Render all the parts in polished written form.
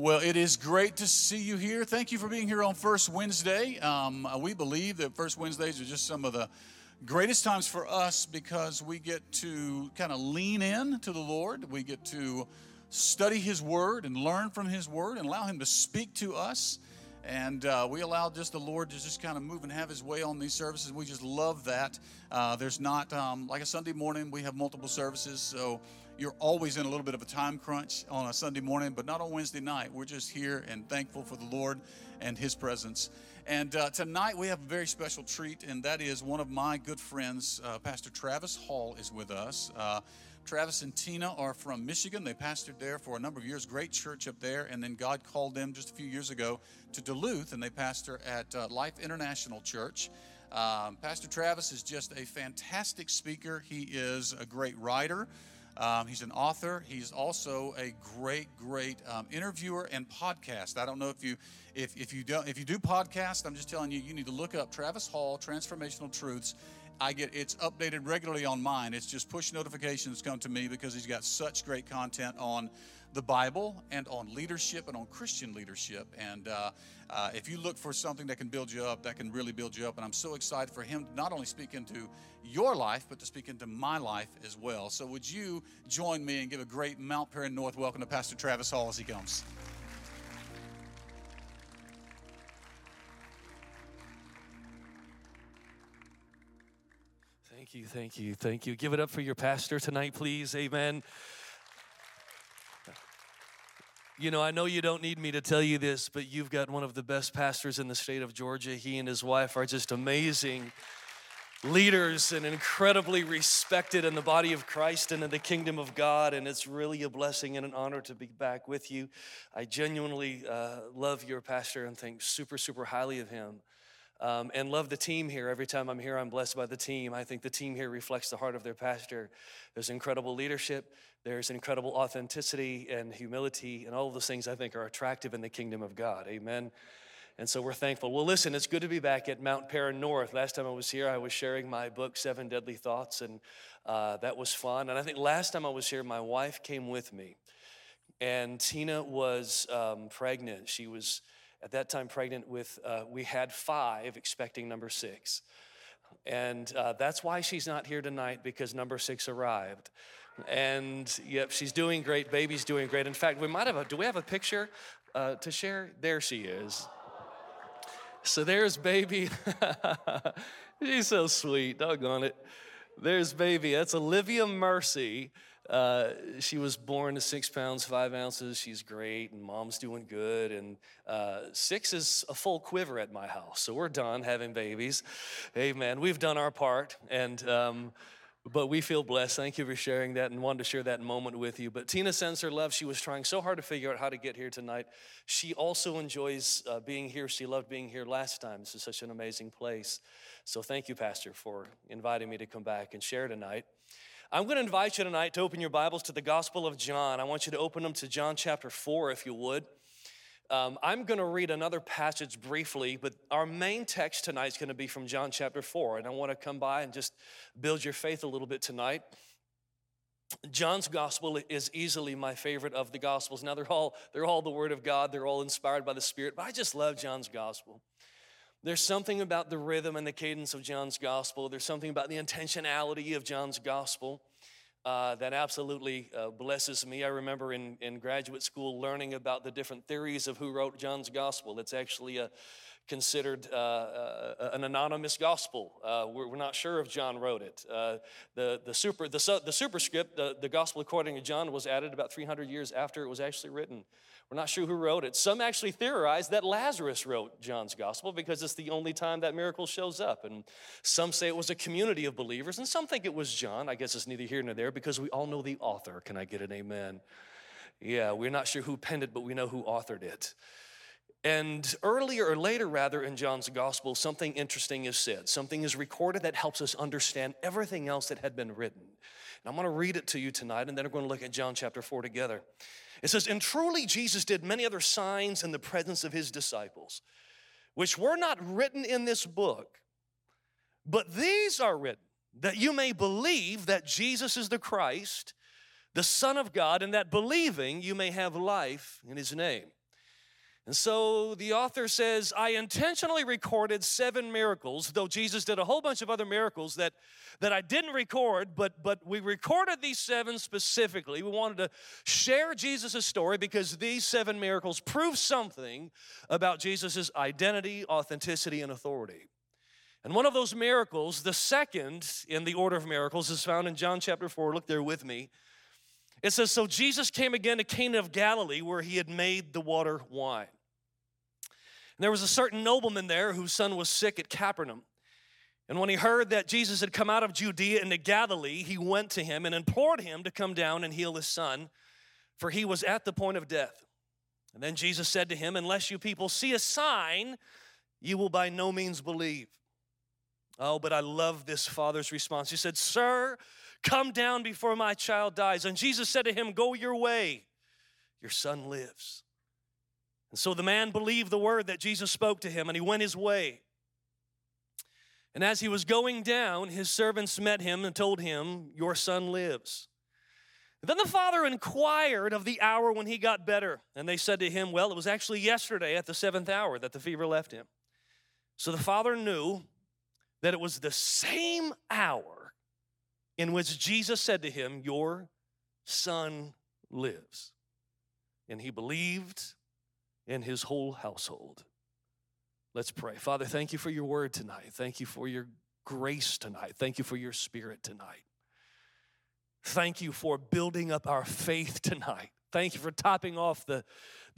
Well, it is great to see you here. Thank you for being here on First Wednesday. We believe that First Wednesdays are just some of the greatest times for us because we get to kind of lean in to the Lord. We get to study His Word and learn from His Word and allow Him to speak to us. And we allow just the Lord to just kind of move and have His way on these services. We just love that. There's not, like a Sunday morning, we have multiple services. So you're always in a little bit of a time crunch on a Sunday morning, but not on Wednesday night. We're just here and thankful for the Lord and His presence. And tonight we have a very special treat, and that is one of my good friends, Pastor Travis Hall, is with us. Travis and Tina are from Michigan. They pastored there for a number of years, great church up there. And then God called them just a few years ago to Duluth, and they pastor at Life International Church. Pastor Travis is just a fantastic speaker. He is a great writer. He's an author. He's also a great interviewer and podcast. I don't know if you do podcasts. I'm just telling you, you need to look up Travis Hall, Transformational Truths. It's updated regularly on mine. It's just push notifications come to me because he's got such great content on the Bible and on leadership and on Christian leadership. And if you look for something that can build you up, that can really build you up. And I'm so excited for him to not only speak into your life, but to speak into my life as well. So would you join me and give a great Mount Paran North welcome to Pastor Travis Hall as he comes. Thank you. Give it up for your pastor tonight, please. Amen. You know, I know you don't need me to tell you this, but you've got one of the best pastors in the state of Georgia. He and his wife are just amazing leaders and incredibly respected in the body of Christ and in the kingdom of God, and it's really a blessing and an honor to be back with you. I genuinely love your pastor and think super, super highly of him. And love the team here. Every time I'm here, I'm blessed by the team. I think the team here reflects the heart of their pastor. There's incredible leadership. There's incredible authenticity and humility, and all of those things I think are attractive in the kingdom of God. Amen. And so we're thankful. Well, listen, it's good to be back at Mount Paran North. Last time I was here, I was sharing my book, 7 Deadly Thoughts, and that was fun. And I think last time I was here, my wife came with me, and Tina was pregnant. She was at that time pregnant with, we had 5, expecting number 6. And that's why she's not here tonight, because number 6 arrived. And yep, she's doing great, baby's doing great. In fact, we might have do we have a picture to share? There she is. So there's baby. She's so sweet, doggone it. There's baby, that's Olivia Mercy. She was born to 6 pounds, 5 ounces. She's great, and mom's doing good. And 6 is a full quiver at my house, so we're done having babies. Amen. We've done our part, and but we feel blessed. Thank you for sharing that, and wanted to share that moment with you. But Tina sends her love. She was trying so hard to figure out how to get here tonight. She also enjoys being here. She loved being here last time. This is such an amazing place. So thank you, Pastor, for inviting me to come back and share tonight. I'm going to invite you tonight to open your Bibles to the Gospel of John. I want you to open them to John chapter 4, if you would. I'm going to read another passage briefly, but our main text tonight is going to be from John chapter 4, and I want to come by and just build your faith a little bit tonight. John's Gospel is easily my favorite of the Gospels. Now, they're all the Word of God. They're all inspired by the Spirit, but I just love John's Gospel. There's something about the rhythm and the cadence of John's gospel. There's something about the intentionality of John's gospel that absolutely blesses me. I remember in graduate school learning about the different theories of who wrote John's gospel. It's actually considered an anonymous gospel. We're not sure if John wrote it. The superscript, the gospel according to John, was added about 300 years after it was actually written. We're not sure who wrote it. Some actually theorize that Lazarus wrote John's gospel because it's the only time that miracle shows up. And some say it was a community of believers, and some think it was John. I guess it's neither here nor there because we all know the author. Can I get an amen? Yeah, we're not sure who penned it, but we know who authored it. And earlier or later, rather, in John's gospel, something interesting is said. Something is recorded that helps us understand everything else that had been written. And I'm going to read it to you tonight, and then we're going to look at John chapter 4 together. It says, "And truly Jesus did many other signs in the presence of his disciples, which were not written in this book, but these are written, that you may believe that Jesus is the Christ, the Son of God, and that believing you may have life in his name. And so the author says, I intentionally recorded 7 miracles, though Jesus did a whole bunch of other miracles that I didn't record, but we recorded these 7 specifically. We wanted to share Jesus' story because these 7 miracles prove something about Jesus' identity, authenticity, and authority. And one of those miracles, the second in the order of miracles, is found in John chapter 4. Look there with me. It says, so Jesus came again to Cana of Galilee where he had made the water wine. And there was a certain nobleman there whose son was sick at Capernaum. And when he heard that Jesus had come out of Judea into Galilee, he went to him and implored him to come down and heal his son, for he was at the point of death. And then Jesus said to him, unless you people see a sign, you will by no means believe. Oh, but I love this father's response. He said, sir, come down before my child dies. And Jesus said to him, go your way, your son lives. And so the man believed the word that Jesus spoke to him, and he went his way. And as he was going down, his servants met him and told him, your son lives. Then the father inquired of the hour when he got better. And they said to him, well, it was actually yesterday at the 7th hour that the fever left him. So the father knew that it was the same hour in which Jesus said to him, your son lives. And he believed, in his whole household. Let's pray. Father, thank you for your word tonight. Thank you for your grace tonight. Thank you for your spirit tonight. Thank you for building up our faith tonight. Thank you for topping off the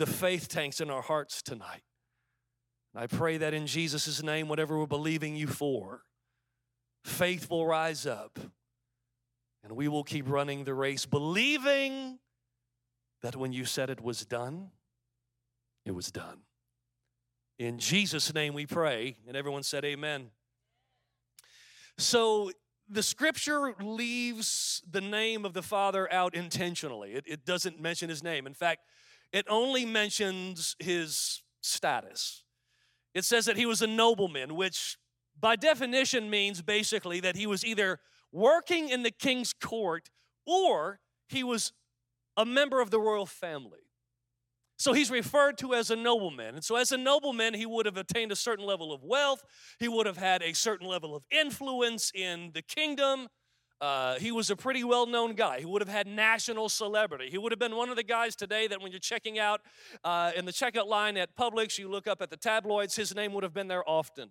faith tanks in our hearts tonight. And I pray that in Jesus' name, whatever we're believing you for, faith will rise up, and we will keep running the race, believing that when you said it was done, it was done. In Jesus' name we pray, and everyone said amen. So the scripture leaves the name of the father out intentionally. It doesn't mention his name. In fact, it only mentions his status. It says that he was a nobleman, which by definition means basically that he was either working in the king's court or he was a member of the royal family. So he's referred to as a nobleman. And so as a nobleman, he would have attained a certain level of wealth. He would have had a certain level of influence in the kingdom. He was a pretty well-known guy. He would have had national celebrity. He would have been one of the guys today that when you're checking out in the checkout line at Publix, you look up at the tabloids, his name would have been there often.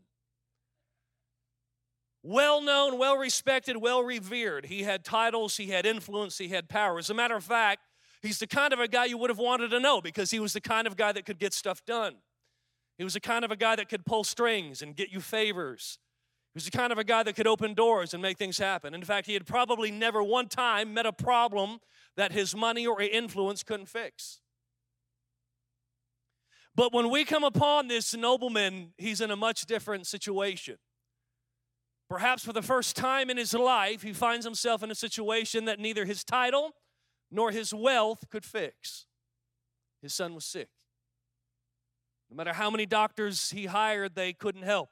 Well-known, well-respected, well-revered. He had titles, he had influence, he had power. As a matter of fact, he's the kind of a guy you would have wanted to know because he was the kind of guy that could get stuff done. He was the kind of a guy that could pull strings and get you favors. He was the kind of a guy that could open doors and make things happen. In fact, he had probably never one time met a problem that his money or influence couldn't fix. But when we come upon this nobleman, he's in a much different situation. Perhaps for the first time in his life, he finds himself in a situation that neither his title nor his wealth could fix. His son was sick. No matter how many doctors he hired, they couldn't help.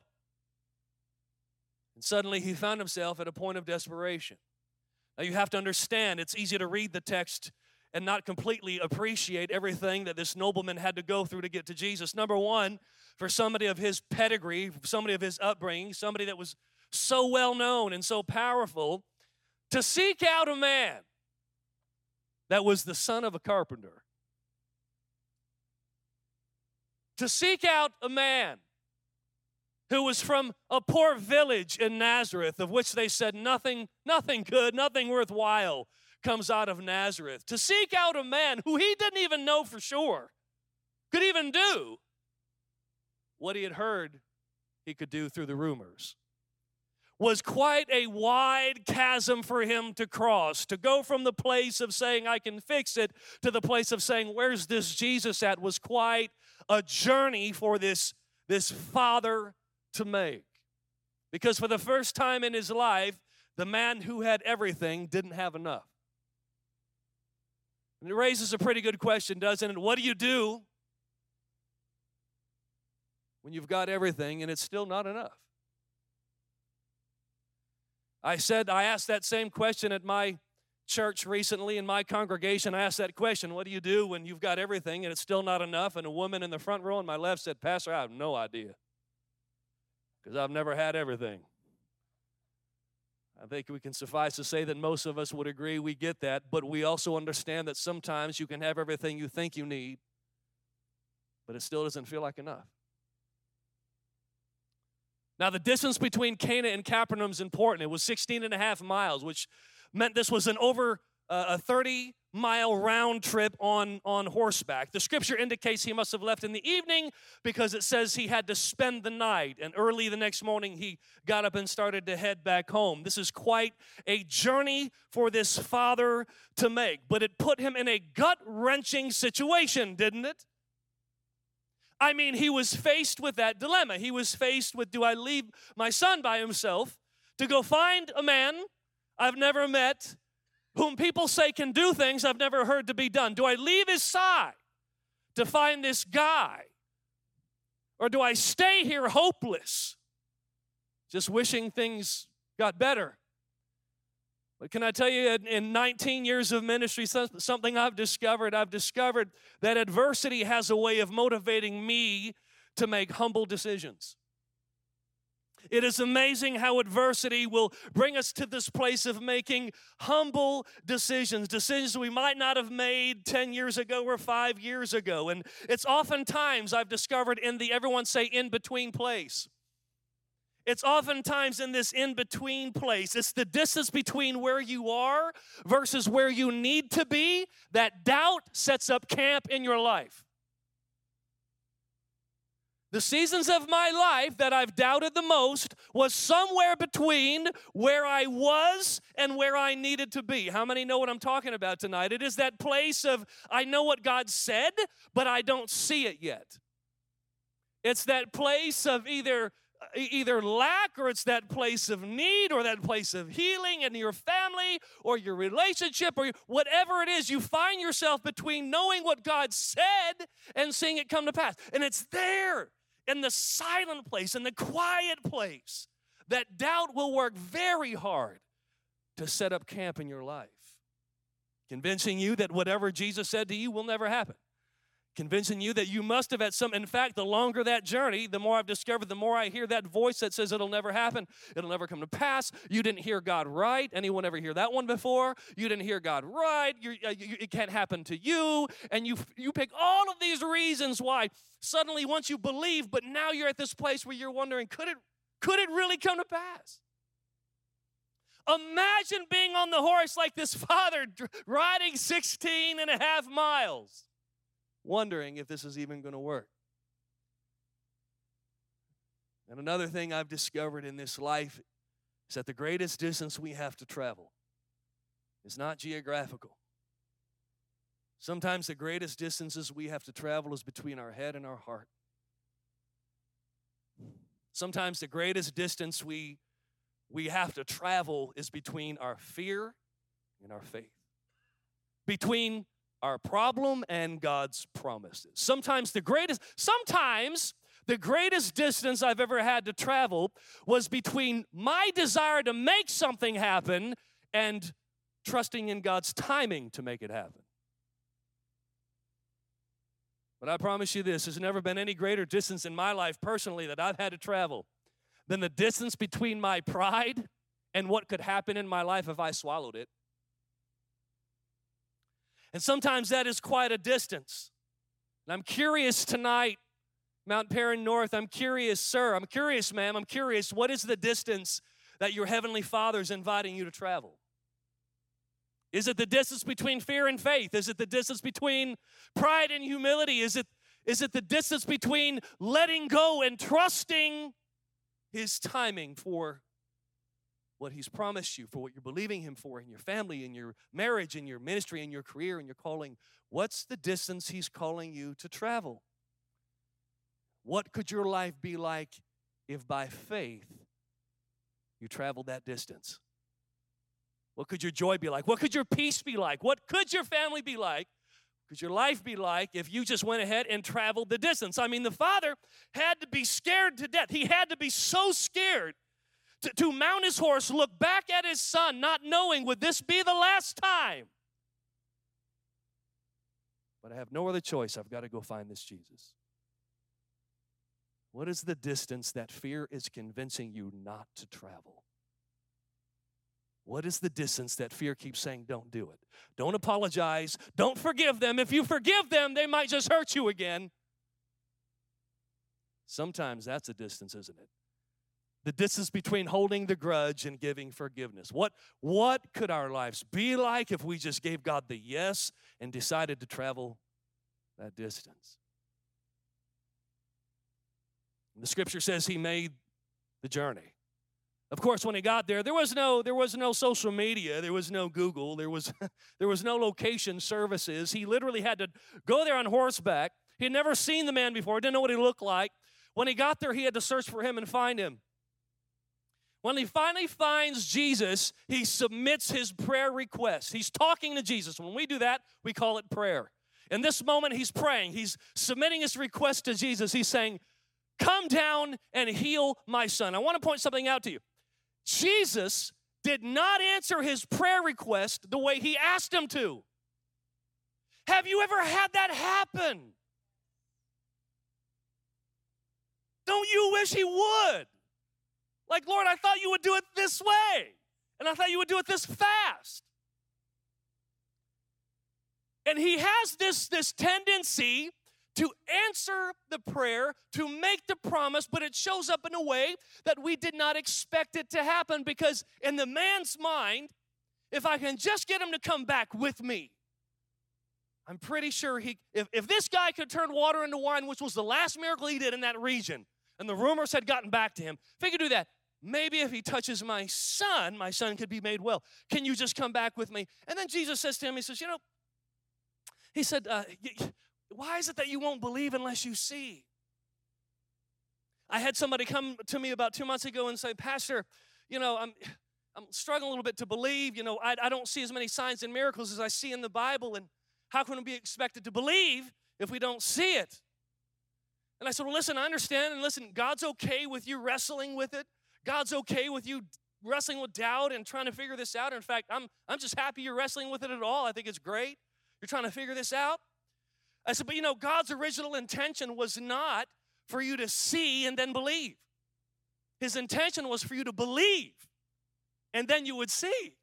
And suddenly he found himself at a point of desperation. Now you have to understand, it's easy to read the text and not completely appreciate everything that this nobleman had to go through to get to Jesus. Number one, for somebody of his pedigree, somebody of his upbringing, somebody that was so well known and so powerful, to seek out a man that was the son of a carpenter. To seek out a man who was from a poor village in Nazareth, of which they said nothing good, nothing worthwhile comes out of Nazareth. To seek out a man who he didn't even know for sure could even do what he had heard he could do through the rumors was quite a wide chasm for him to cross, to go from the place of saying, I can fix it, to the place of saying, where's this Jesus at, was quite a journey for this father to make. Because for the first time in his life, the man who had everything didn't have enough. And it raises a pretty good question, doesn't it? What do you do when you've got everything and it's still not enough? I asked that same question at my church recently in my congregation asked that question, what do you do when you've got everything and it's still not enough? And a woman in the front row on my left said, Pastor, I have no idea because I've never had everything. I think we can suffice to say that most of us would agree we get that, but we also understand that sometimes you can have everything you think you need, but it still doesn't feel like enough. Now, the distance between Cana and Capernaum is important. It was 16 and a half miles, which meant this was an over a 30-mile round trip on horseback. The scripture indicates he must have left in the evening because it says he had to spend the night, and early the next morning he got up and started to head back home. This is quite a journey for this father to make, but it put him in a gut-wrenching situation, didn't it? I mean, he was faced with that dilemma. He was faced with, do I leave my son by himself to go find a man I've never met, whom people say can do things I've never heard to be done? Do I leave his side to find this guy? Or do I stay here hopeless, just wishing things got better? But can I tell you, in 19 years of ministry, something I've discovered that adversity has a way of motivating me to make humble decisions. It is amazing how adversity will bring us to this place of making humble decisions, decisions we might not have made 10 years ago or 5 years ago. And it's oftentimes, I've discovered, in the, everyone say, in-between place. It's oftentimes in this in-between place. It's the distance between where you are versus where you need to be that doubt sets up camp in your life. The seasons of my life that I've doubted the most was somewhere between where I was and where I needed to be. How many know what I'm talking about tonight? It is that place of, I know what God said, but I don't see it yet. It's that place of either lack, or it's that place of need, or that place of healing in your family or your relationship or whatever it is. You find yourself between knowing what God said and seeing it come to pass. And it's there, in the silent place, in the quiet place, that doubt will work very hard to set up camp in your life, convincing you that whatever Jesus said to you will never happen. Convincing you that you must have had some, in fact, the longer that journey, the more I've discovered, the more I hear that voice that says it'll never happen, it'll never come to pass, you didn't hear God right, anyone ever hear that one before, you didn't hear God right, it can't happen to you, and you pick all of these reasons why suddenly once you believe, but now you're at this place where you're wondering, could it really come to pass? Imagine being on the horse like this father, riding 16 and a half miles. Wondering if this is even going to work. And another thing I've discovered in this life is that the greatest distance we have to travel is not geographical. Sometimes the greatest distances we have to travel is between our head and our heart. Sometimes the greatest distance we have to travel is between our fear and our faith. Between our problem and God's promises. Sometimes the greatest distance I've ever had to travel was between my desire to make something happen and trusting in God's timing to make it happen. But I promise you this, there's never been any greater distance in my life personally that I've had to travel than the distance between my pride and what could happen in my life if I swallowed it. And sometimes that is quite a distance. And I'm curious tonight, Mount Paran North, I'm curious, sir. I'm curious, ma'am. I'm curious, what is the distance that your Heavenly Father is inviting you to travel? Is it the distance between fear and faith? Is it the distance between pride and humility? Is it the distance between letting go and trusting His timing for what He's promised you, for what you're believing Him for in your family, in your marriage, in your ministry, in your career, in your calling? What's the distance He's calling you to travel? What could your life be like if by faith you traveled that distance? What could your joy be like? What could your peace be like? What could your family be like? Could your life be like if you just went ahead and traveled the distance? I mean, the father had to be scared to death. He had to be so scared to mount his horse, look back at his son, not knowing, would this be the last time? But I have no other choice. I've got to go find this Jesus. What is the distance that fear is convincing you not to travel? What is the distance that fear keeps saying, don't do it? Don't apologize. Don't forgive them. If you forgive them, they might just hurt you again. Sometimes that's a distance, isn't it? The distance between holding the grudge and giving forgiveness. What could our lives be like if we just gave God the yes and decided to travel that distance? And the scripture says he made the journey. Of course, when he got there, there was no social media, there was no Google, there was no location services. He literally had to go there on horseback. He had never seen the man before, didn't know what he looked like. When he got there, he had to search for him and find him. When he finally finds Jesus, he submits his prayer request. He's talking to Jesus. When we do that, we call it prayer. In this moment, he's praying. He's submitting his request to Jesus. He's saying, come down and heal my son. I want to point something out to you. Jesus did not answer his prayer request the way he asked him to. Have you ever had that happen? Don't you wish he would? Like, Lord, I thought you would do it this way, and I thought you would do it this fast. And he has this tendency to answer the prayer, to make the promise, but it shows up in a way that we did not expect it to happen, because in the man's mind, if I can just get him to come back with me, I'm pretty sure if this guy could turn water into wine, which was the last miracle he did in that region, and the rumors had gotten back to him, if he could do that, maybe if he touches my son could be made well. Can you just come back with me? And then Jesus says to him, he says, why is it that you won't believe unless you see? I had somebody come to me about 2 months ago and say, Pastor, I'm struggling a little bit to believe. I don't see as many signs and miracles as I see in the Bible, and how can we be expected to believe if we don't see it? And I said, well, listen, I understand, and listen, God's okay with you wrestling with it. God's okay with you wrestling with doubt and trying to figure this out. In fact, I'm just happy you're wrestling with it at all. I think it's great. You're trying to figure this out. I said, but God's original intention was not for you to see and then believe. His intention was for you to believe, and then you would see.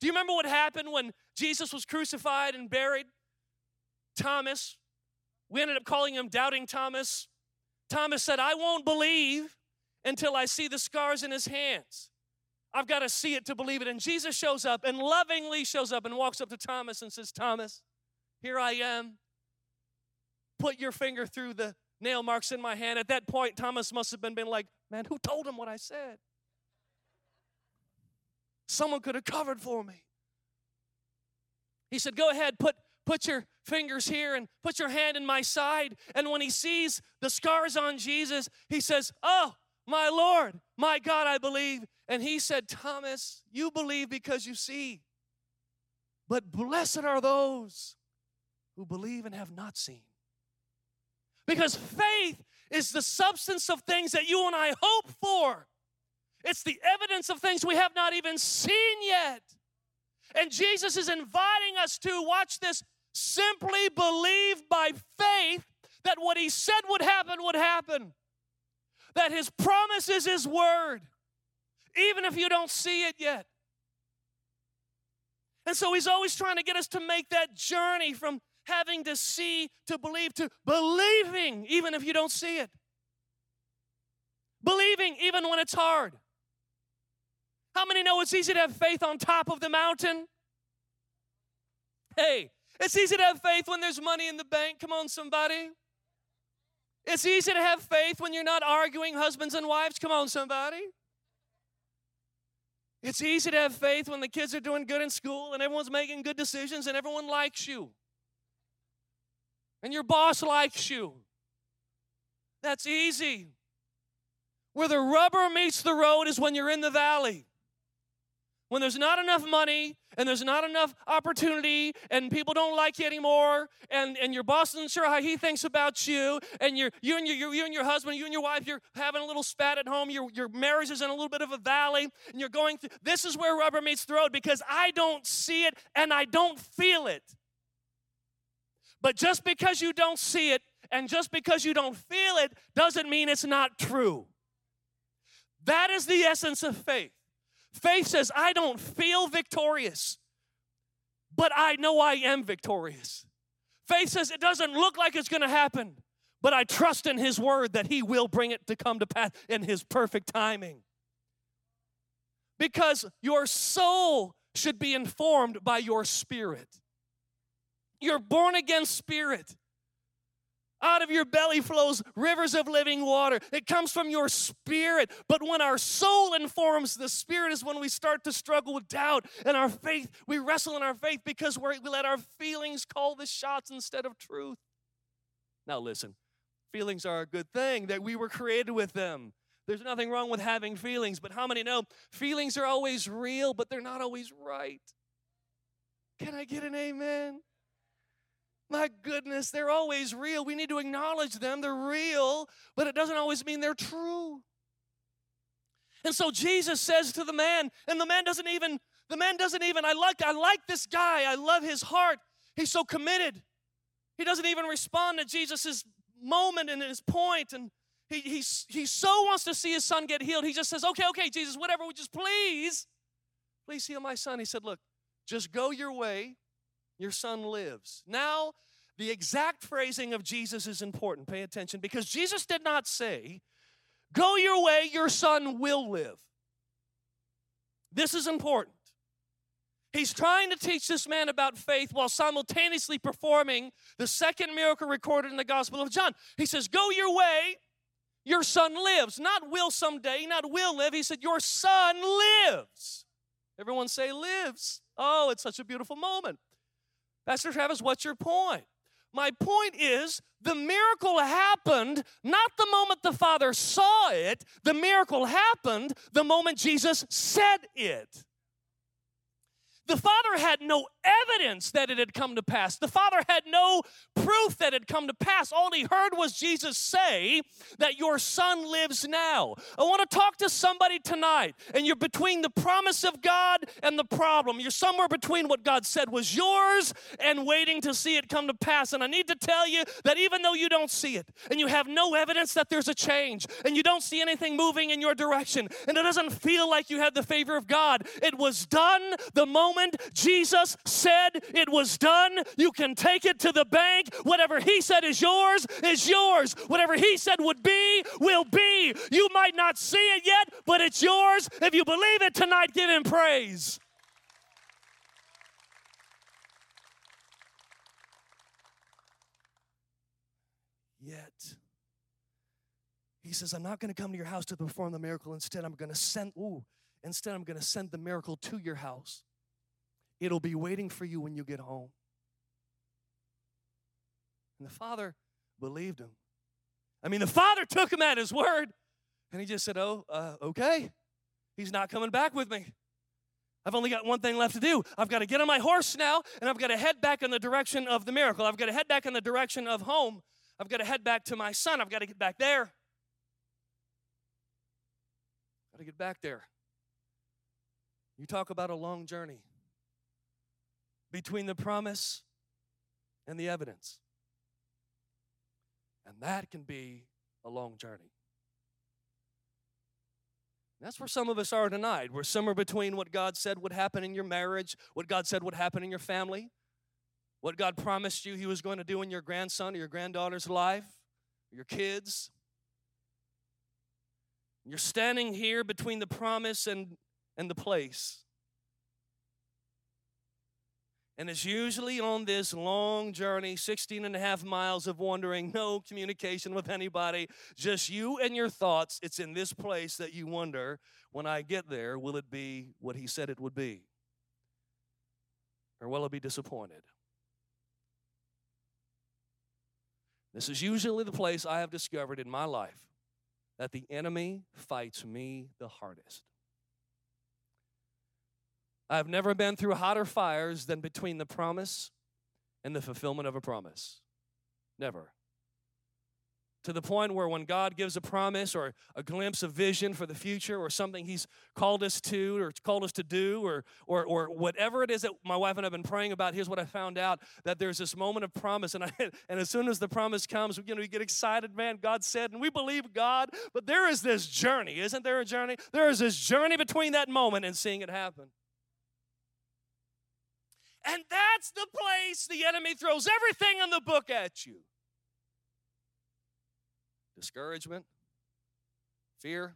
Do you remember what happened when Jesus was crucified and buried? Thomas, we ended up calling him Doubting Thomas. Thomas said, I won't believe until I see the scars in his hands. I've got to see it to believe it. And Jesus shows up and lovingly shows up and walks up to Thomas and says, Thomas, here I am. Put your finger through the nail marks in my hand. At that point, Thomas must have been like, man, who told him what I said? Someone could have covered for me. He said, go ahead, put your fingers here and put your hand in my side. And when he sees the scars on Jesus, he says, oh, my Lord, my God, I believe. And he said, Thomas, you believe because you see. But blessed are those who believe and have not seen. Because faith is the substance of things that you and I hope for. It's the evidence of things we have not even seen yet. And Jesus is inviting us to, watch this, simply believe by faith that what he said would happen. That his promise is his word, even if you don't see it yet. And so he's always trying to get us to make that journey from having to see to believe to believing, even if you don't see it. Believing even when it's hard. How many know it's easy to have faith on top of the mountain? Hey, it's easy to have faith when there's money in the bank. Come on, somebody. It's easy to have faith when you're not arguing, husbands and wives. Come on, somebody. It's easy to have faith when the kids are doing good in school and everyone's making good decisions and everyone likes you. And your boss likes you. That's easy. Where the rubber meets the road is when you're in the valley. When there's not enough money and there's not enough opportunity and people don't like you anymore and your boss isn't sure how he thinks about you and you and your husband, you and your wife, you're having a little spat at home, your marriage is in a little bit of a valley and you're going through, this is where rubber meets the road because I don't see it and I don't feel it. But just because you don't see it and just because you don't feel it doesn't mean it's not true. That is the essence of faith. Faith says, I don't feel victorious, but I know I am victorious. Faith says, it doesn't look like it's going to happen, but I trust in His word that He will bring it to come to pass in His perfect timing. Because your soul should be informed by your spirit. Your born-again spirit. Out of your belly flows rivers of living water. It comes from your spirit. But when our soul informs the spirit is when we start to struggle with doubt and our faith. We wrestle in our faith because we let our feelings call the shots instead of truth. Now listen, feelings are a good thing, that we were created with them. There's nothing wrong with having feelings. But how many know feelings are always real, but they're not always right? Can I get an amen? My goodness, they're always real. We need to acknowledge them. They're real, but it doesn't always mean they're true. And so Jesus says to the man, and the man doesn't even, I like this guy. I love his heart. He's so committed. He doesn't even respond to Jesus' moment and his point. And he so wants to see his son get healed. He just says, okay, Jesus, whatever, just please heal my son. He said, look, just go your way. Your son lives. Now, the exact phrasing of Jesus is important. Pay attention, because Jesus did not say, go your way, your son will live. This is important. He's trying to teach this man about faith while simultaneously performing the second miracle recorded in the Gospel of John. He says, go your way, your son lives. Not will someday, not will live. He said, your son lives. Everyone say lives. Oh, it's such a beautiful moment. Pastor Travis, what's your point? My point is the miracle happened not the moment the Father saw it. The miracle happened the moment Jesus said it. The Father had no evidence that it had come to pass. The Father had no proof that it had come to pass. All he heard was Jesus say that your son lives now. I want to talk to somebody tonight, and you're between the promise of God and the problem. You're somewhere between what God said was yours and waiting to see it come to pass. And I need to tell you that even though you don't see it, and you have no evidence that there's a change, and you don't see anything moving in your direction, and it doesn't feel like you have the favor of God, it was done the moment Jesus said it was done. You can take it to the bank. Whatever He said is yours is yours. Whatever He said would be will be. You might not see it yet, but it's yours. If you believe it tonight, give Him praise. Yet, He says, I'm not going to come to your house to perform the miracle. Instead, I'm going to send the miracle to your house. It'll be waiting for you when you get home. And the Father believed him. The Father took him at his word. And he just said, okay. He's not coming back with me. I've only got one thing left to do. I've got to get on my horse now, and I've got to head back in the direction of the miracle. I've got to head back in the direction of home. I've got to head back to my son. I've got to get back there. You talk about a long journey. Between the promise and the evidence. And that can be a long journey. And that's where some of us are tonight. We're somewhere between what God said would happen in your marriage, what God said would happen in your family, what God promised you He was going to do in your grandson or your granddaughter's life, or your kids. You're standing here between the promise and the place. And it's usually on this long journey, 16 and a half miles of wandering, no communication with anybody, just you and your thoughts. It's in this place that you wonder, when I get there, will it be what He said it would be? Or will I be disappointed? This is usually the place I have discovered in my life that the enemy fights me the hardest. I've never been through hotter fires than between the promise and the fulfillment of a promise. Never. To the point where when God gives a promise or a glimpse of vision for the future or something he's called us to or called us to do or whatever it is that my wife and I have been praying about, here's what I found out, that there's this moment of promise. And as soon as the promise comes, we get excited, man, God said, and we believe God. But there is this journey. Isn't there a journey? There is this journey between that moment and seeing it happen. And that's the place the enemy throws everything in the book at you. Discouragement, fear,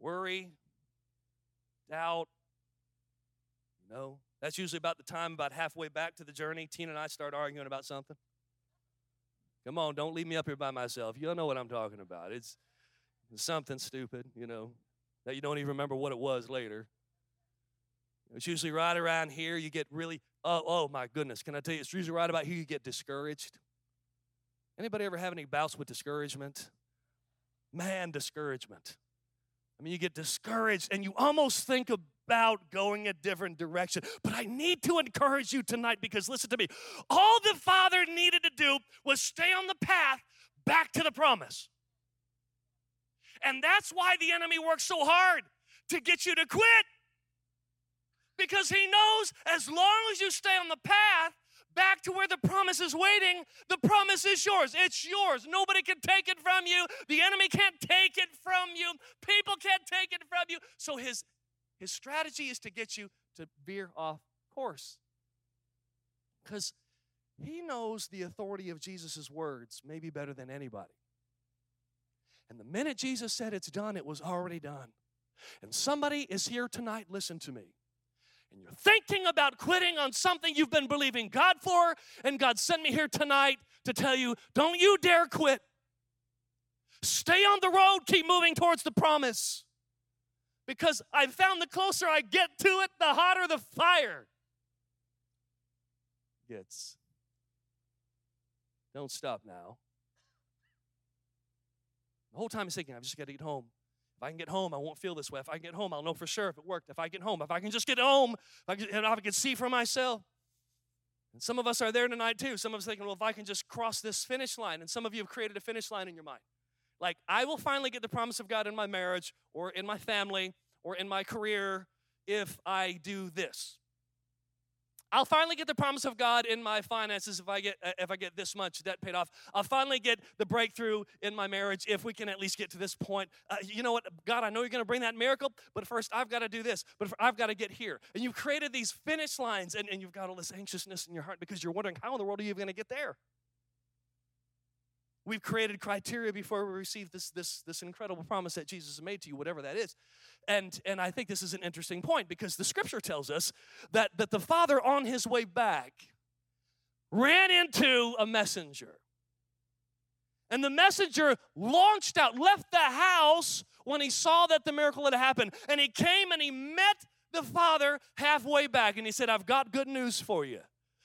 worry, doubt. That's usually about the time, about halfway back to the journey, Tina and I start arguing about something. Come on, don't leave me up here by myself. You'll know what I'm talking about. It's something stupid, that you don't even remember what it was later. It's usually right around here you get really, oh my goodness, can I tell you, it's usually right about here you get discouraged. Anybody ever have any bouts with discouragement? Man, discouragement. You get discouraged and you almost think about going a different direction. But I need to encourage you tonight because listen to me. All the Father needed to do was stay on the path back to the promise. And that's why the enemy works so hard to get you to quit. Because he knows as long as you stay on the path, back to where the promise is waiting, the promise is yours. It's yours. Nobody can take it from you. The enemy can't take it from you. People can't take it from you. So his strategy is to get you to veer off course. Because he knows the authority of Jesus' words maybe better than anybody. And the minute Jesus said it's done, it was already done. And somebody is here tonight, listen to me. And you're thinking about quitting on something you've been believing God for, and God sent me here tonight to tell you, don't you dare quit. Stay on the road, keep moving towards the promise. Because I found the closer I get to it, the hotter the fire gets. Don't stop now. The whole time I'm thinking, I've just got to get home. If I can get home, I won't feel this way. If I can get home, I'll know for sure if it worked. If I get home, if I can just get home, if I can see for myself. And some of us are there tonight too. Some of us thinking, well, if I can just cross this finish line. And some of you have created a finish line in your mind. Like, I will finally get the promise of God in my marriage or in my family or in my career if I do this. I'll finally get the promise of God in my finances if I get this much debt paid off. I'll finally get the breakthrough in my marriage if we can at least get to this point. You know what, God, I know you're going to bring that miracle, but first I've got to do this, but I've got to get here. And you've created these finish lines, and you've got all this anxiousness in your heart because you're wondering, how in the world are you going to get there? We've created criteria before we receive this incredible promise that Jesus made to you, whatever that is. And I think this is an interesting point because the scripture tells us that the Father on his way back ran into a messenger. And the messenger launched out, left the house when he saw that the miracle had happened. And he came and he met the Father halfway back. And he said, I've got good news for you.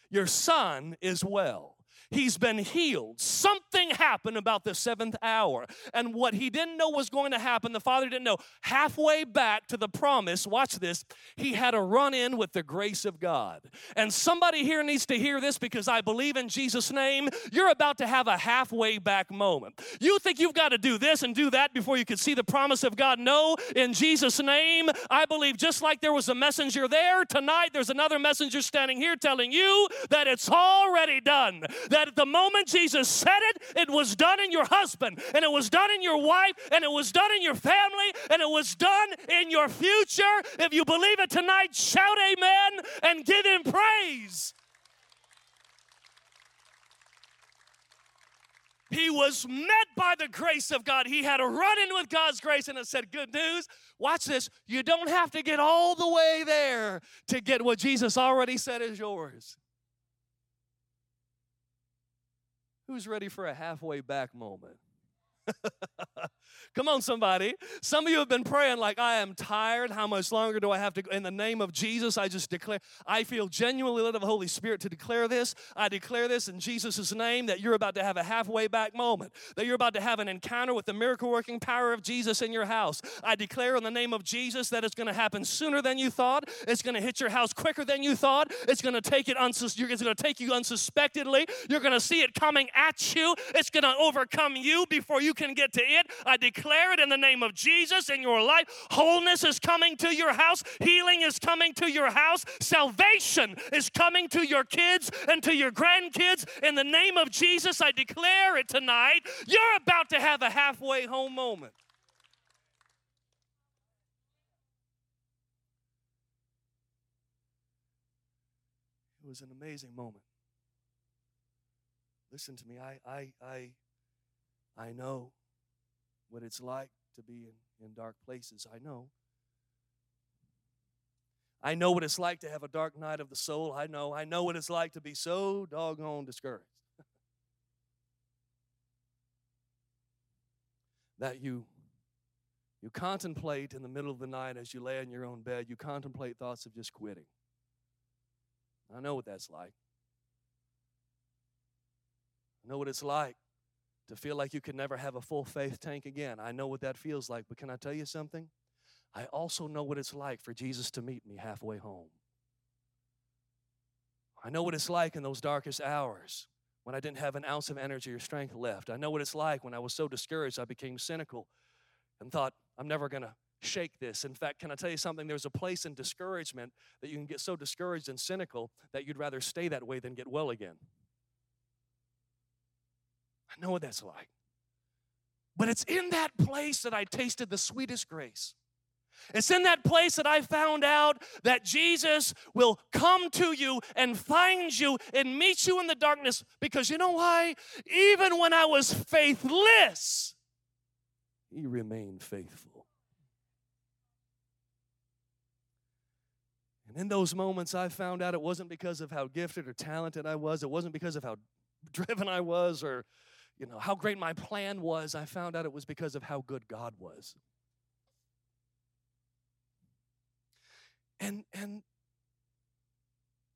Your son is well. He's been healed. Something happened about the seventh hour. And what he didn't know was going to happen, the Father didn't know. Halfway back to the promise, watch this, he had a run-in with the grace of God. And somebody here needs to hear this because I believe in Jesus' name, you're about to have a halfway back moment. You think you've got to do this and do that before you can see the promise of God? No, in Jesus' name, I believe just like there was a messenger there, tonight there's another messenger standing here telling you that it's already done. That at the moment Jesus said it, it was done in your husband, and it was done in your wife, and it was done in your family, and it was done in your future. If you believe it tonight, shout amen and give him praise. He was met by the grace of God. He had a run-in with God's grace, and it said, good news. Watch this. You don't have to get all the way there to get what Jesus already said is yours. Who's ready for a halfway back moment? Come on, somebody. Some of you have been praying like, I am tired. How much longer do I have to go? In the name of Jesus, I just declare. I feel genuinely led of the Holy Spirit to declare this. I declare this in Jesus' name, that you're about to have a halfway back moment, that you're about to have an encounter with the miracle-working power of Jesus in your house. I declare in the name of Jesus that it's going to happen sooner than you thought. It's going to hit your house quicker than you thought. It's going to take you unsuspectedly. You're going to see it coming at you. It's going to overcome you before you can get to it. I declare it in the name of Jesus in your life. Wholeness is coming to your house. Healing is coming to your house. Salvation is coming to your kids and to your grandkids. In the name of Jesus, I declare it tonight. You're about to have a halfway home moment. It was an amazing moment. Listen to me. I know what it's like to be in dark places. I know. I know what it's like to have a dark night of the soul. I know. I know what it's like to be so doggone discouraged that you contemplate in the middle of the night as you lay in your own bed, you contemplate thoughts of just quitting. I know what that's like. I know what it's like to feel like you can never have a full faith tank again. I know what that feels like, but can I tell you something? I also know what it's like for Jesus to meet me halfway home. I know what it's like in those darkest hours when I didn't have an ounce of energy or strength left. I know what it's like when I was so discouraged I became cynical and thought, I'm never going to shake this. In fact, can I tell you something? There's a place in discouragement that you can get so discouraged and cynical that you'd rather stay that way than get well again. I know what that's like. But it's in that place that I tasted the sweetest grace. It's in that place that I found out that Jesus will come to you and find you and meet you in the darkness. Because you know why? Even when I was faithless, he remained faithful. And in those moments, I found out it wasn't because of how gifted or talented I was. It wasn't because of how driven I was or how great my plan was. I found out it was because of how good God was. And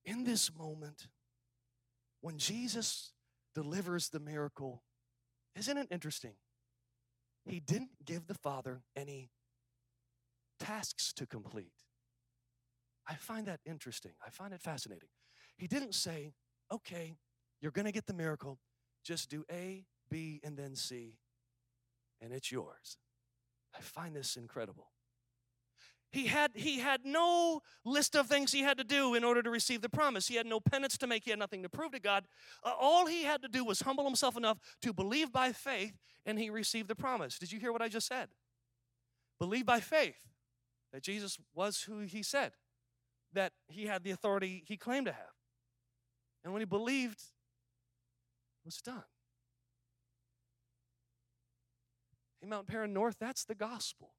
in this moment, when Jesus delivers the miracle, isn't it interesting? He didn't give the Father any tasks to complete. I find that interesting. I find it fascinating. He didn't say, okay, you're going to get the miracle. Just do A, B, and then C, and it's yours. I find this incredible. He had no list of things he had to do in order to receive the promise. He had no penance to make. He had nothing to prove to God. All he had to do was humble himself enough to believe by faith, and he received the promise. Did you hear what I just said? Believe by faith that Jesus was who he said, that he had the authority he claimed to have. And when he believed, it was done. Hey, Mount Paran North, that's the gospel.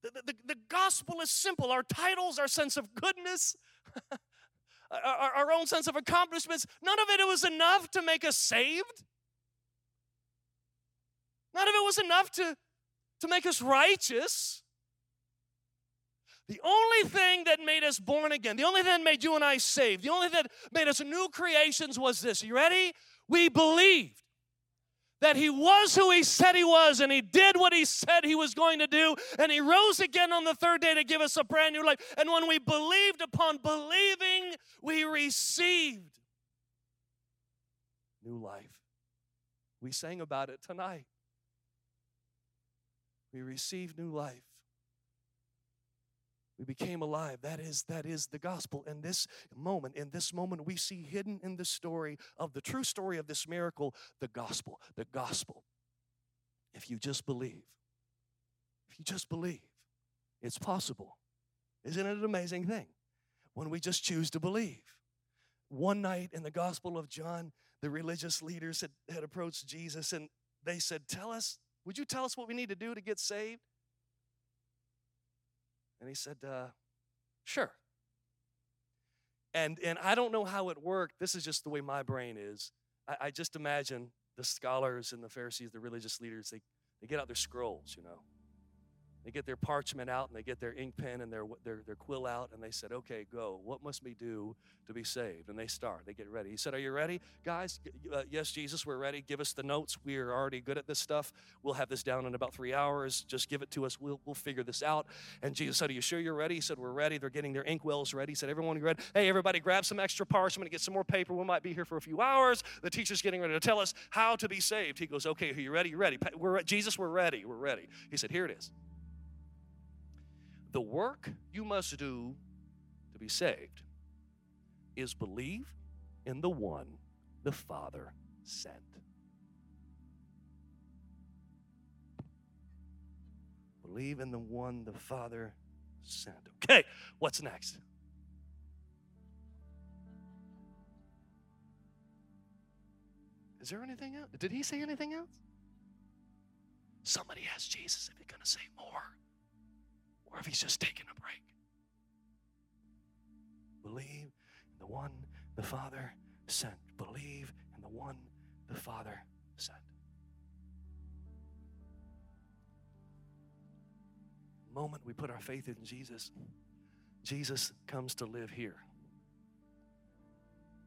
The gospel is simple. Our titles, our sense of goodness, our own sense of accomplishments, none of it was enough to make us saved. None of it was enough to make us righteous. The only thing that made us born again, the only thing that made you and I saved, the only thing that made us new creations was this. Are you ready? We believed that he was who he said he was, and he did what he said he was going to do, and he rose again on the third day to give us a brand new life. And when we believed, upon believing, we received new life. We sang about it tonight. We received new life. We became alive. That is the gospel. In this moment, we see hidden in the true story of this miracle, the gospel. If you just believe, it's possible. Isn't it an amazing thing when we just choose to believe? One night in the Gospel of John, the religious leaders had approached Jesus, and they said, would you tell us what we need to do to get saved? And he said, sure. And I don't know how it worked. This is just the way my brain is. I just imagine the scholars and the Pharisees, the religious leaders, they get out their scrolls, you know. They get their parchment out and they get their ink pen and their quill out, and they said, okay, go. What must we do to be saved? And they start. They get ready. He said, are you ready, guys? Yes, Jesus, we're ready. Give us the notes. We're already good at this stuff. We'll have this down in about 3 hours. Just give it to us. We'll figure this out. And Jesus said, are you sure you're ready? He said, we're ready. They're getting their ink wells ready. He said, everyone ready? Hey, everybody, grab some extra parchment and get some more paper. We might be here for a few hours. The teacher's getting ready to tell us how to be saved. He goes, okay, are you ready? You ready? Jesus, we're ready. We're ready. He said, here it is. The work you must do to be saved is believe in the one the Father sent. Believe in the one the Father sent. Okay, what's next? Is there anything else? Did he say anything else? Somebody asked Jesus if he's going to say more, or if he's just taking a break. Believe in the one the Father sent. Believe in the one the Father sent. The moment we put our faith in Jesus, Jesus comes to live here.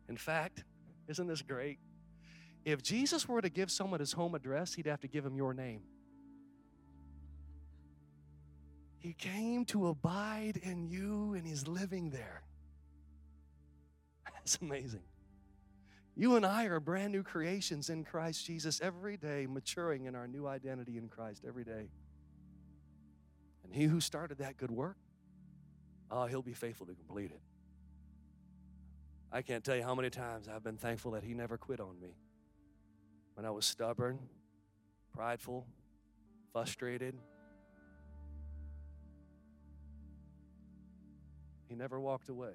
In fact, isn't this great? If Jesus were to give someone his home address, he'd have to give him your name. He came to abide in you, and he's living there. That's amazing. You and I are brand new creations in Christ Jesus every day, maturing in our new identity in Christ every day. And he who started that good work, he'll be faithful to complete it. I can't tell you how many times I've been thankful that he never quit on me. When I was stubborn, prideful, frustrated, he never walked away.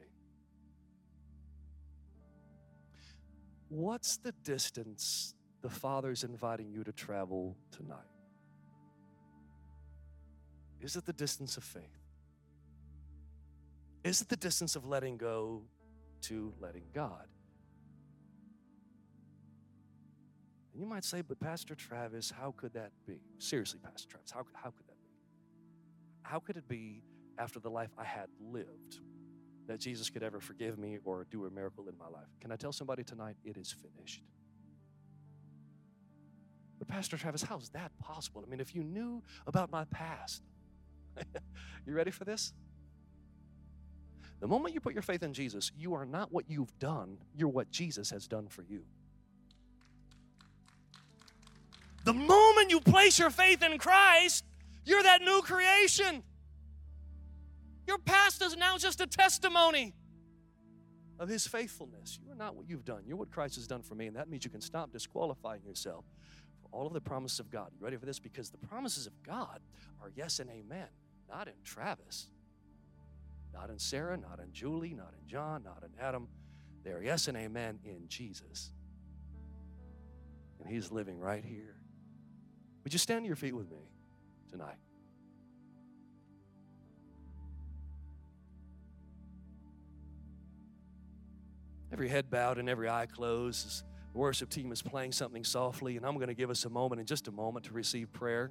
What's the distance the Father's inviting you to travel tonight? Is it the distance of faith? Is it the distance of letting go to letting God? And you might say, but Pastor Travis, how could that be? Seriously, Pastor Travis, how could that be? How could it be, after the life I had lived, that Jesus could ever forgive me or do a miracle in my life? Can I tell somebody tonight, it is finished? But Pastor Travis, how is that possible? I mean, if you knew about my past, you ready for this? The moment you put your faith in Jesus, you are not what you've done, you're what Jesus has done for you. The moment you place your faith in Christ, you're that new creation. Your past is now just a testimony of his faithfulness. You are not what you've done. You're what Christ has done for me, and that means you can stop disqualifying yourself for all of the promises of God. You ready for this? Because the promises of God are yes and amen, not in Travis, not in Sarah, not in Julie, not in John, not in Adam. They are yes and amen in Jesus, and he's living right here. Would you stand to your feet with me tonight? Every head bowed and every eye closed. The worship team is playing something softly, and I'm going to give us a moment in just a moment to receive prayer.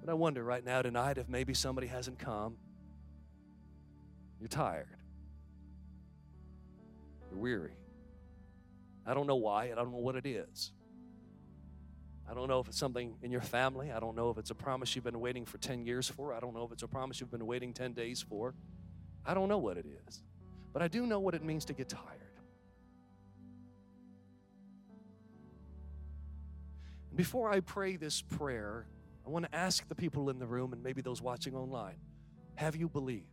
But I wonder right now tonight if maybe somebody hasn't come. You're tired. You're weary. I don't know why, and I don't know what it is. I don't know if it's something in your family. I don't know if it's a promise you've been waiting for 10 years for. I don't know if it's a promise you've been waiting 10 days for. I don't know what it is. But I do know what it means to get tired. Before I pray this prayer, I want to ask the people in the room and maybe those watching online, have you believed?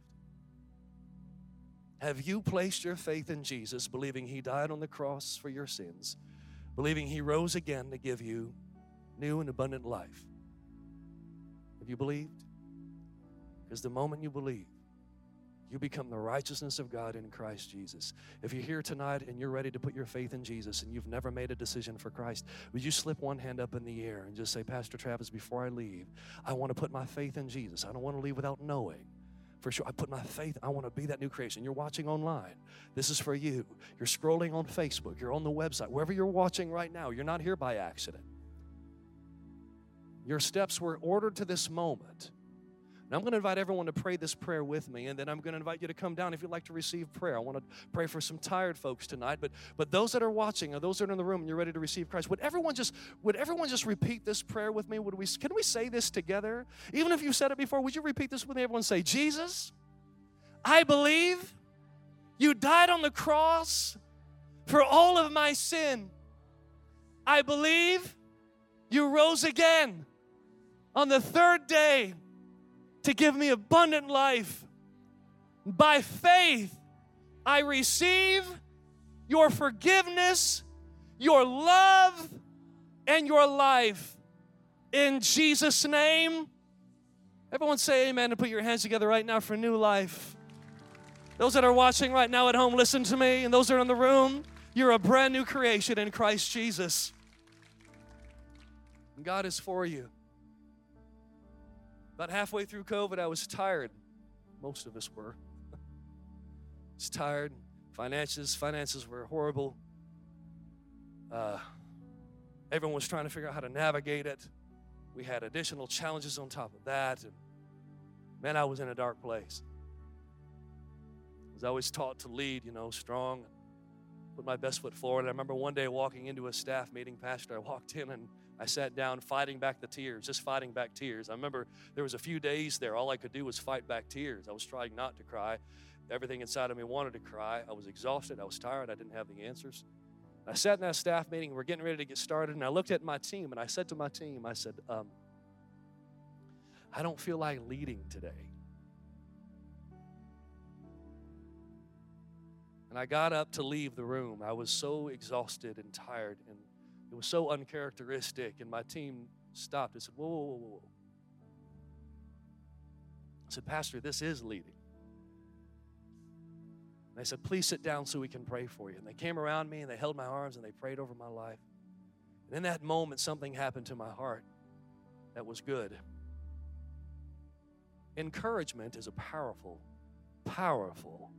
Have you placed your faith in Jesus, believing he died on the cross for your sins, believing he rose again to give you new and abundant life? Have you believed? Because the moment you believe, you become the righteousness of God in Christ Jesus. If you're here tonight and you're ready to put your faith in Jesus and you've never made a decision for Christ, would you slip one hand up in the air and just say, Pastor Travis, before I leave, I want to put my faith in Jesus. I don't want to leave without knowing. for sure. I put my faith. I want to be that new creation. You're watching online. This is for you. You're scrolling on Facebook. You're on the website. Wherever you're watching right now, you're not here by accident. Your steps were ordered to this moment. Now, I'm going to invite everyone to pray this prayer with me, and then I'm going to invite you to come down if you'd like to receive prayer. I want to pray for some tired folks tonight, but those that are watching or those that are in the room and you're ready to receive Christ, would everyone just repeat this prayer with me? Can we say this together? Even if you said it before, would you repeat this with me? Everyone say, Jesus, I believe you died on the cross for all of my sin. I believe you rose again on the third day to give me abundant life. By faith, I receive your forgiveness, your love, and your life. In Jesus' name, everyone say amen and put your hands together right now for new life. Those that are watching right now at home, listen to me, and those that are in the room, you're a brand new creation in Christ Jesus. And God is for you. About halfway through COVID, I was tired. Most of us were. I was tired. Finances were horrible. Everyone was trying to figure out how to navigate it. We had additional challenges on top of that. And man, I was in a dark place. I was always taught to lead, strong, put my best foot forward. And I remember one day walking into a staff meeting, Pastor. I walked in and I sat down fighting back tears. I remember there was a few days there, all I could do was fight back tears. I was trying not to cry. Everything inside of me wanted to cry. I was exhausted. I was tired. I didn't have the answers. I sat in that staff meeting. We're getting ready to get started, and I looked at my team, and I said to my team, I don't feel like leading today. And I got up to leave the room. I was so exhausted and tired, and it was so uncharacteristic, and my team stopped and said, whoa. I said, Pastor, this is leading. And they said, please sit down so we can pray for you. And they came around me, and they held my arms, and they prayed over my life. And in that moment, something happened to my heart that was good. Encouragement is a powerful, powerful,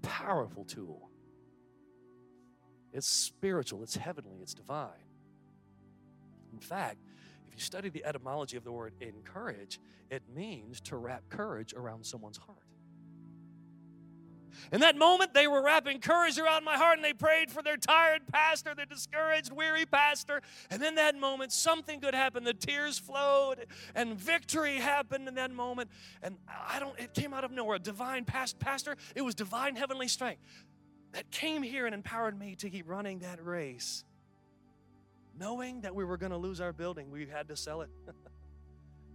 powerful tool. It's spiritual, it's heavenly, it's divine. In fact, if you study the etymology of the word encourage, it means to wrap courage around someone's heart. In that moment, they were wrapping courage around my heart, and they prayed for their tired pastor, their discouraged, weary pastor. And in that moment, something good happened. The tears flowed, and victory happened in that moment. And it came out of nowhere. A divine pastor, it was divine heavenly strength that came here and empowered me to keep running that race. Knowing that we were going to lose our building, we had to sell it.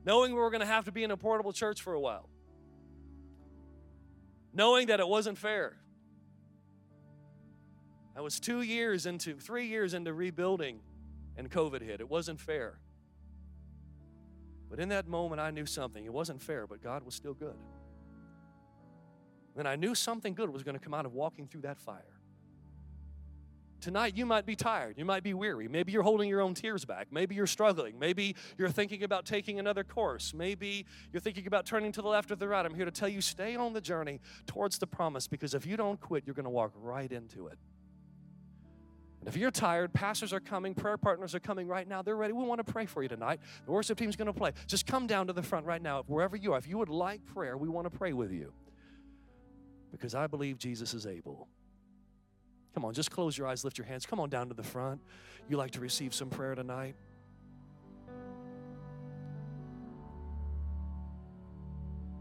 Knowing we were going to have to be in a portable church for a while. Knowing that it wasn't fair. I was 3 years into rebuilding, and COVID hit. It wasn't fair. But in that moment, I knew something. It wasn't fair, but God was still good. And I knew something good was going to come out of walking through that fire. Tonight, you might be tired. You might be weary. Maybe you're holding your own tears back. Maybe you're struggling. Maybe you're thinking about taking another course. Maybe you're thinking about turning to the left or the right. I'm here to tell you, stay on the journey towards the promise, because if you don't quit, you're going to walk right into it. And if you're tired, pastors are coming, prayer partners are coming right now. They're ready. We want to pray for you tonight. The worship team's going to play. Just come down to the front right now, wherever you are. If you would like prayer, we want to pray with you, because I believe Jesus is able. Come on, just close your eyes, lift your hands. Come on down to the front. You like to receive some prayer tonight?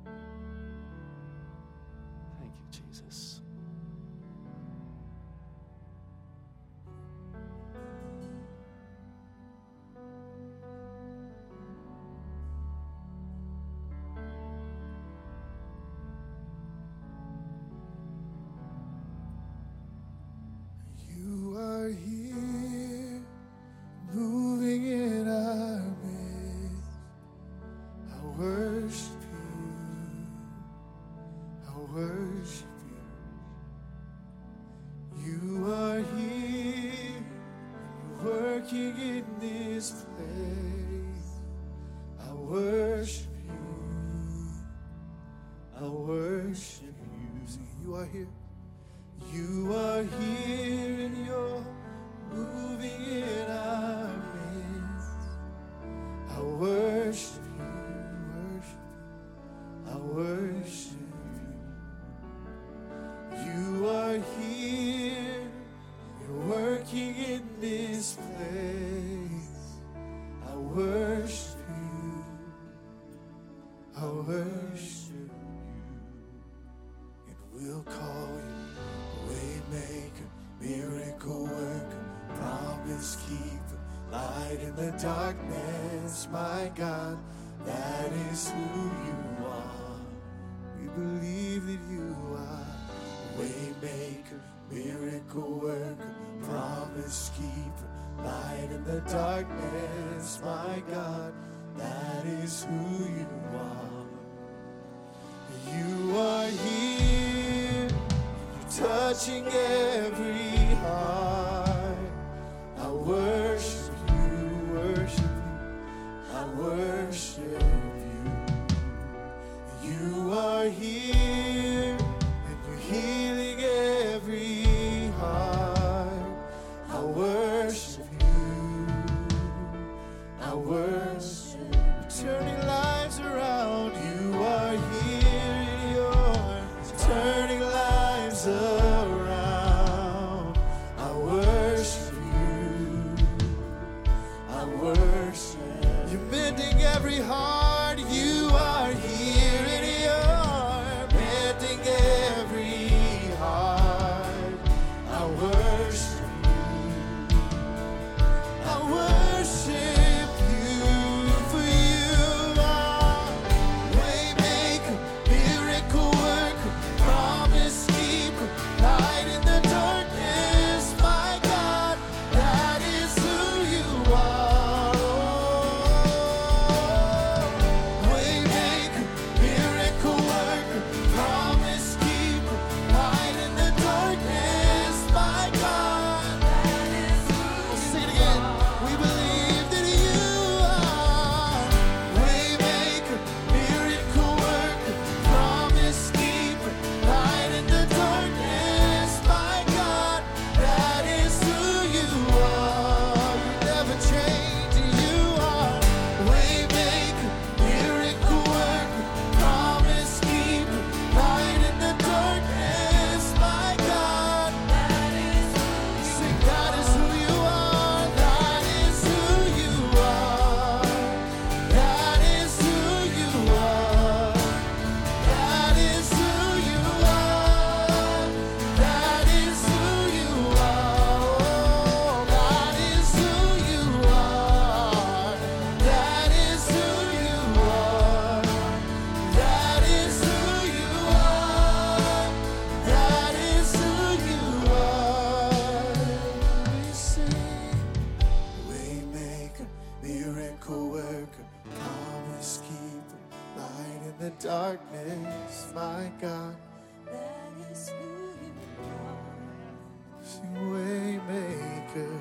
Thank you, Jesus. I in this place. I worship you. I worship you. And we'll call you Waymaker, Miracle Worker, Promise Keeper, Light in the Darkness, my God. That is who you are. We believe that you are Waymaker, Miracle Worker, Promise Keeper, Light in the Darkness, my God. That is who you are. You are here. You're touching every heart. I worship you, worship you. I worship you. You are here. Healing every heart. I worship you. I worship you. Turning lives around. You are here. You're turning lives around. I worship you. I worship you. You're mending every heart. You are here. You're mending every darkness, my God, that is who you are. Sing Waymaker,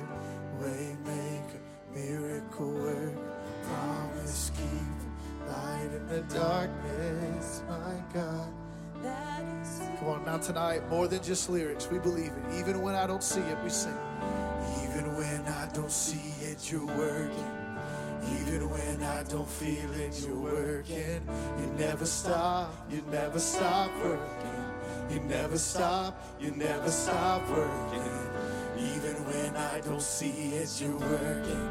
Waymaker, Miracle Worker, Promise Keeper, Light in the Darkness, my God, that is who. Come on, now tonight, more than just lyrics, we believe it. Even when I don't see it, we sing. Even when I don't see it, you're working. Even when I don't feel it, you're working. You never stop, you never stop working. You never stop, you never stop working. Even when I don't see it, you're working.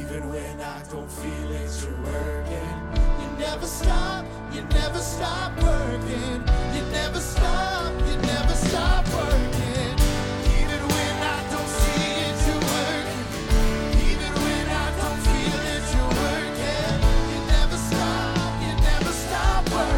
Even when I don't feel it, you're working. You never stop, you never stop working. You never stop, you never stop working. Even when I don't see it, you're working. Even when I don't feel it, stop, you never stop, but you are.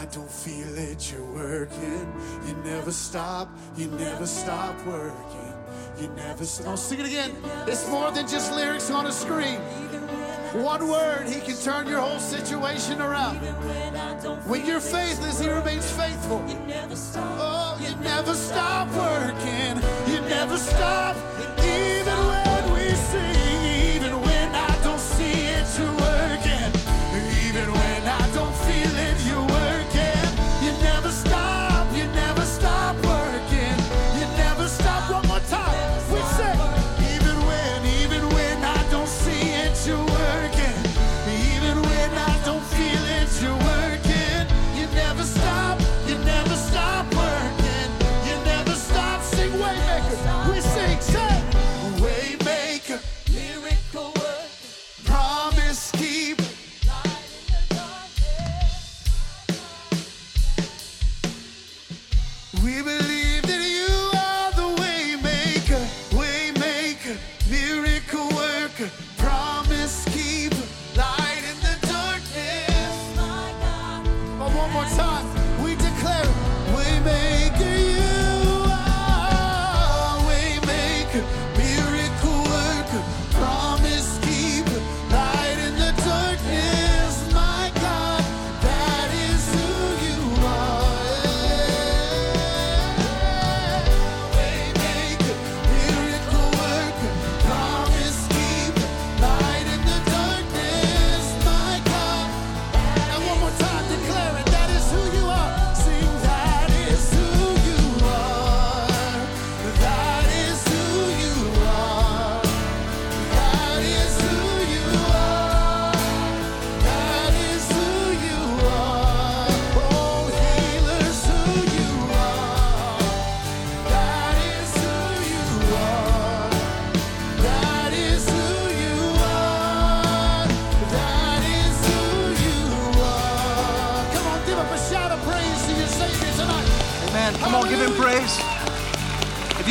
I don't feel it, you're working. You never stop working. You never stop. Oh, sing it again. It's more than just lyrics on a screen. One word, he can turn your whole situation around. When you're faithless, he remains faithful. Oh, you never stop working. You never stop. Even when we see, even when I don't see it, you're working. Even when I don't feel it, you're working. You never stop. You never stop working. You never stop. One more time. We say, even when I don't see it, you're working. Even when I don't feel it, you're working. You never stop. You never stop working. You never stop. Sing Waymaker. We sing, say.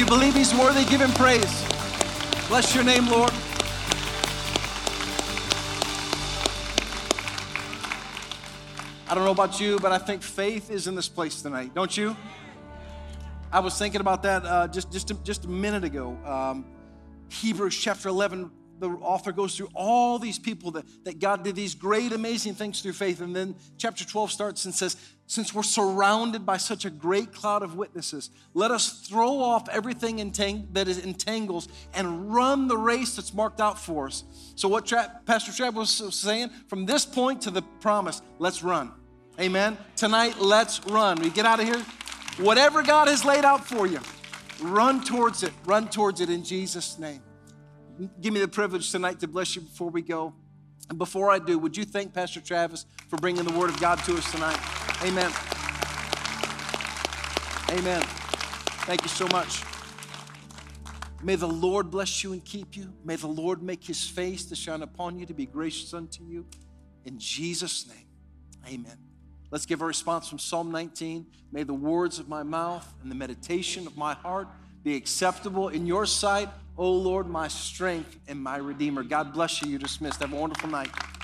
Believe he's worthy, give him praise. Bless your name, Lord. I don't know about you, but I think faith is in this place tonight, don't you? I was thinking about that just a minute ago. Hebrews chapter 11, the author goes through all these people that God did these great, amazing things through faith. And then chapter 12 starts and says, since we're surrounded by such a great cloud of witnesses, let us throw off everything that is entangles and run the race that's marked out for us. So what Pastor Trav was saying, from this point to the promise, let's run. Amen. Tonight, let's run. We get out of here. Whatever God has laid out for you, run towards it. Run towards it in Jesus' name. Give me the privilege tonight to bless you before we go. And before I do, would you thank Pastor Travis for bringing the Word of God to us tonight? Amen. Amen. Thank you so much. May the Lord bless you and keep you. May the Lord make his face to shine upon you, to be gracious unto you. In Jesus' name, amen. Let's give a response from Psalm 19. May the words of my mouth and the meditation of my heart be acceptable in your sight, O Lord, my strength and my Redeemer. God bless you. You're dismissed. Have a wonderful night.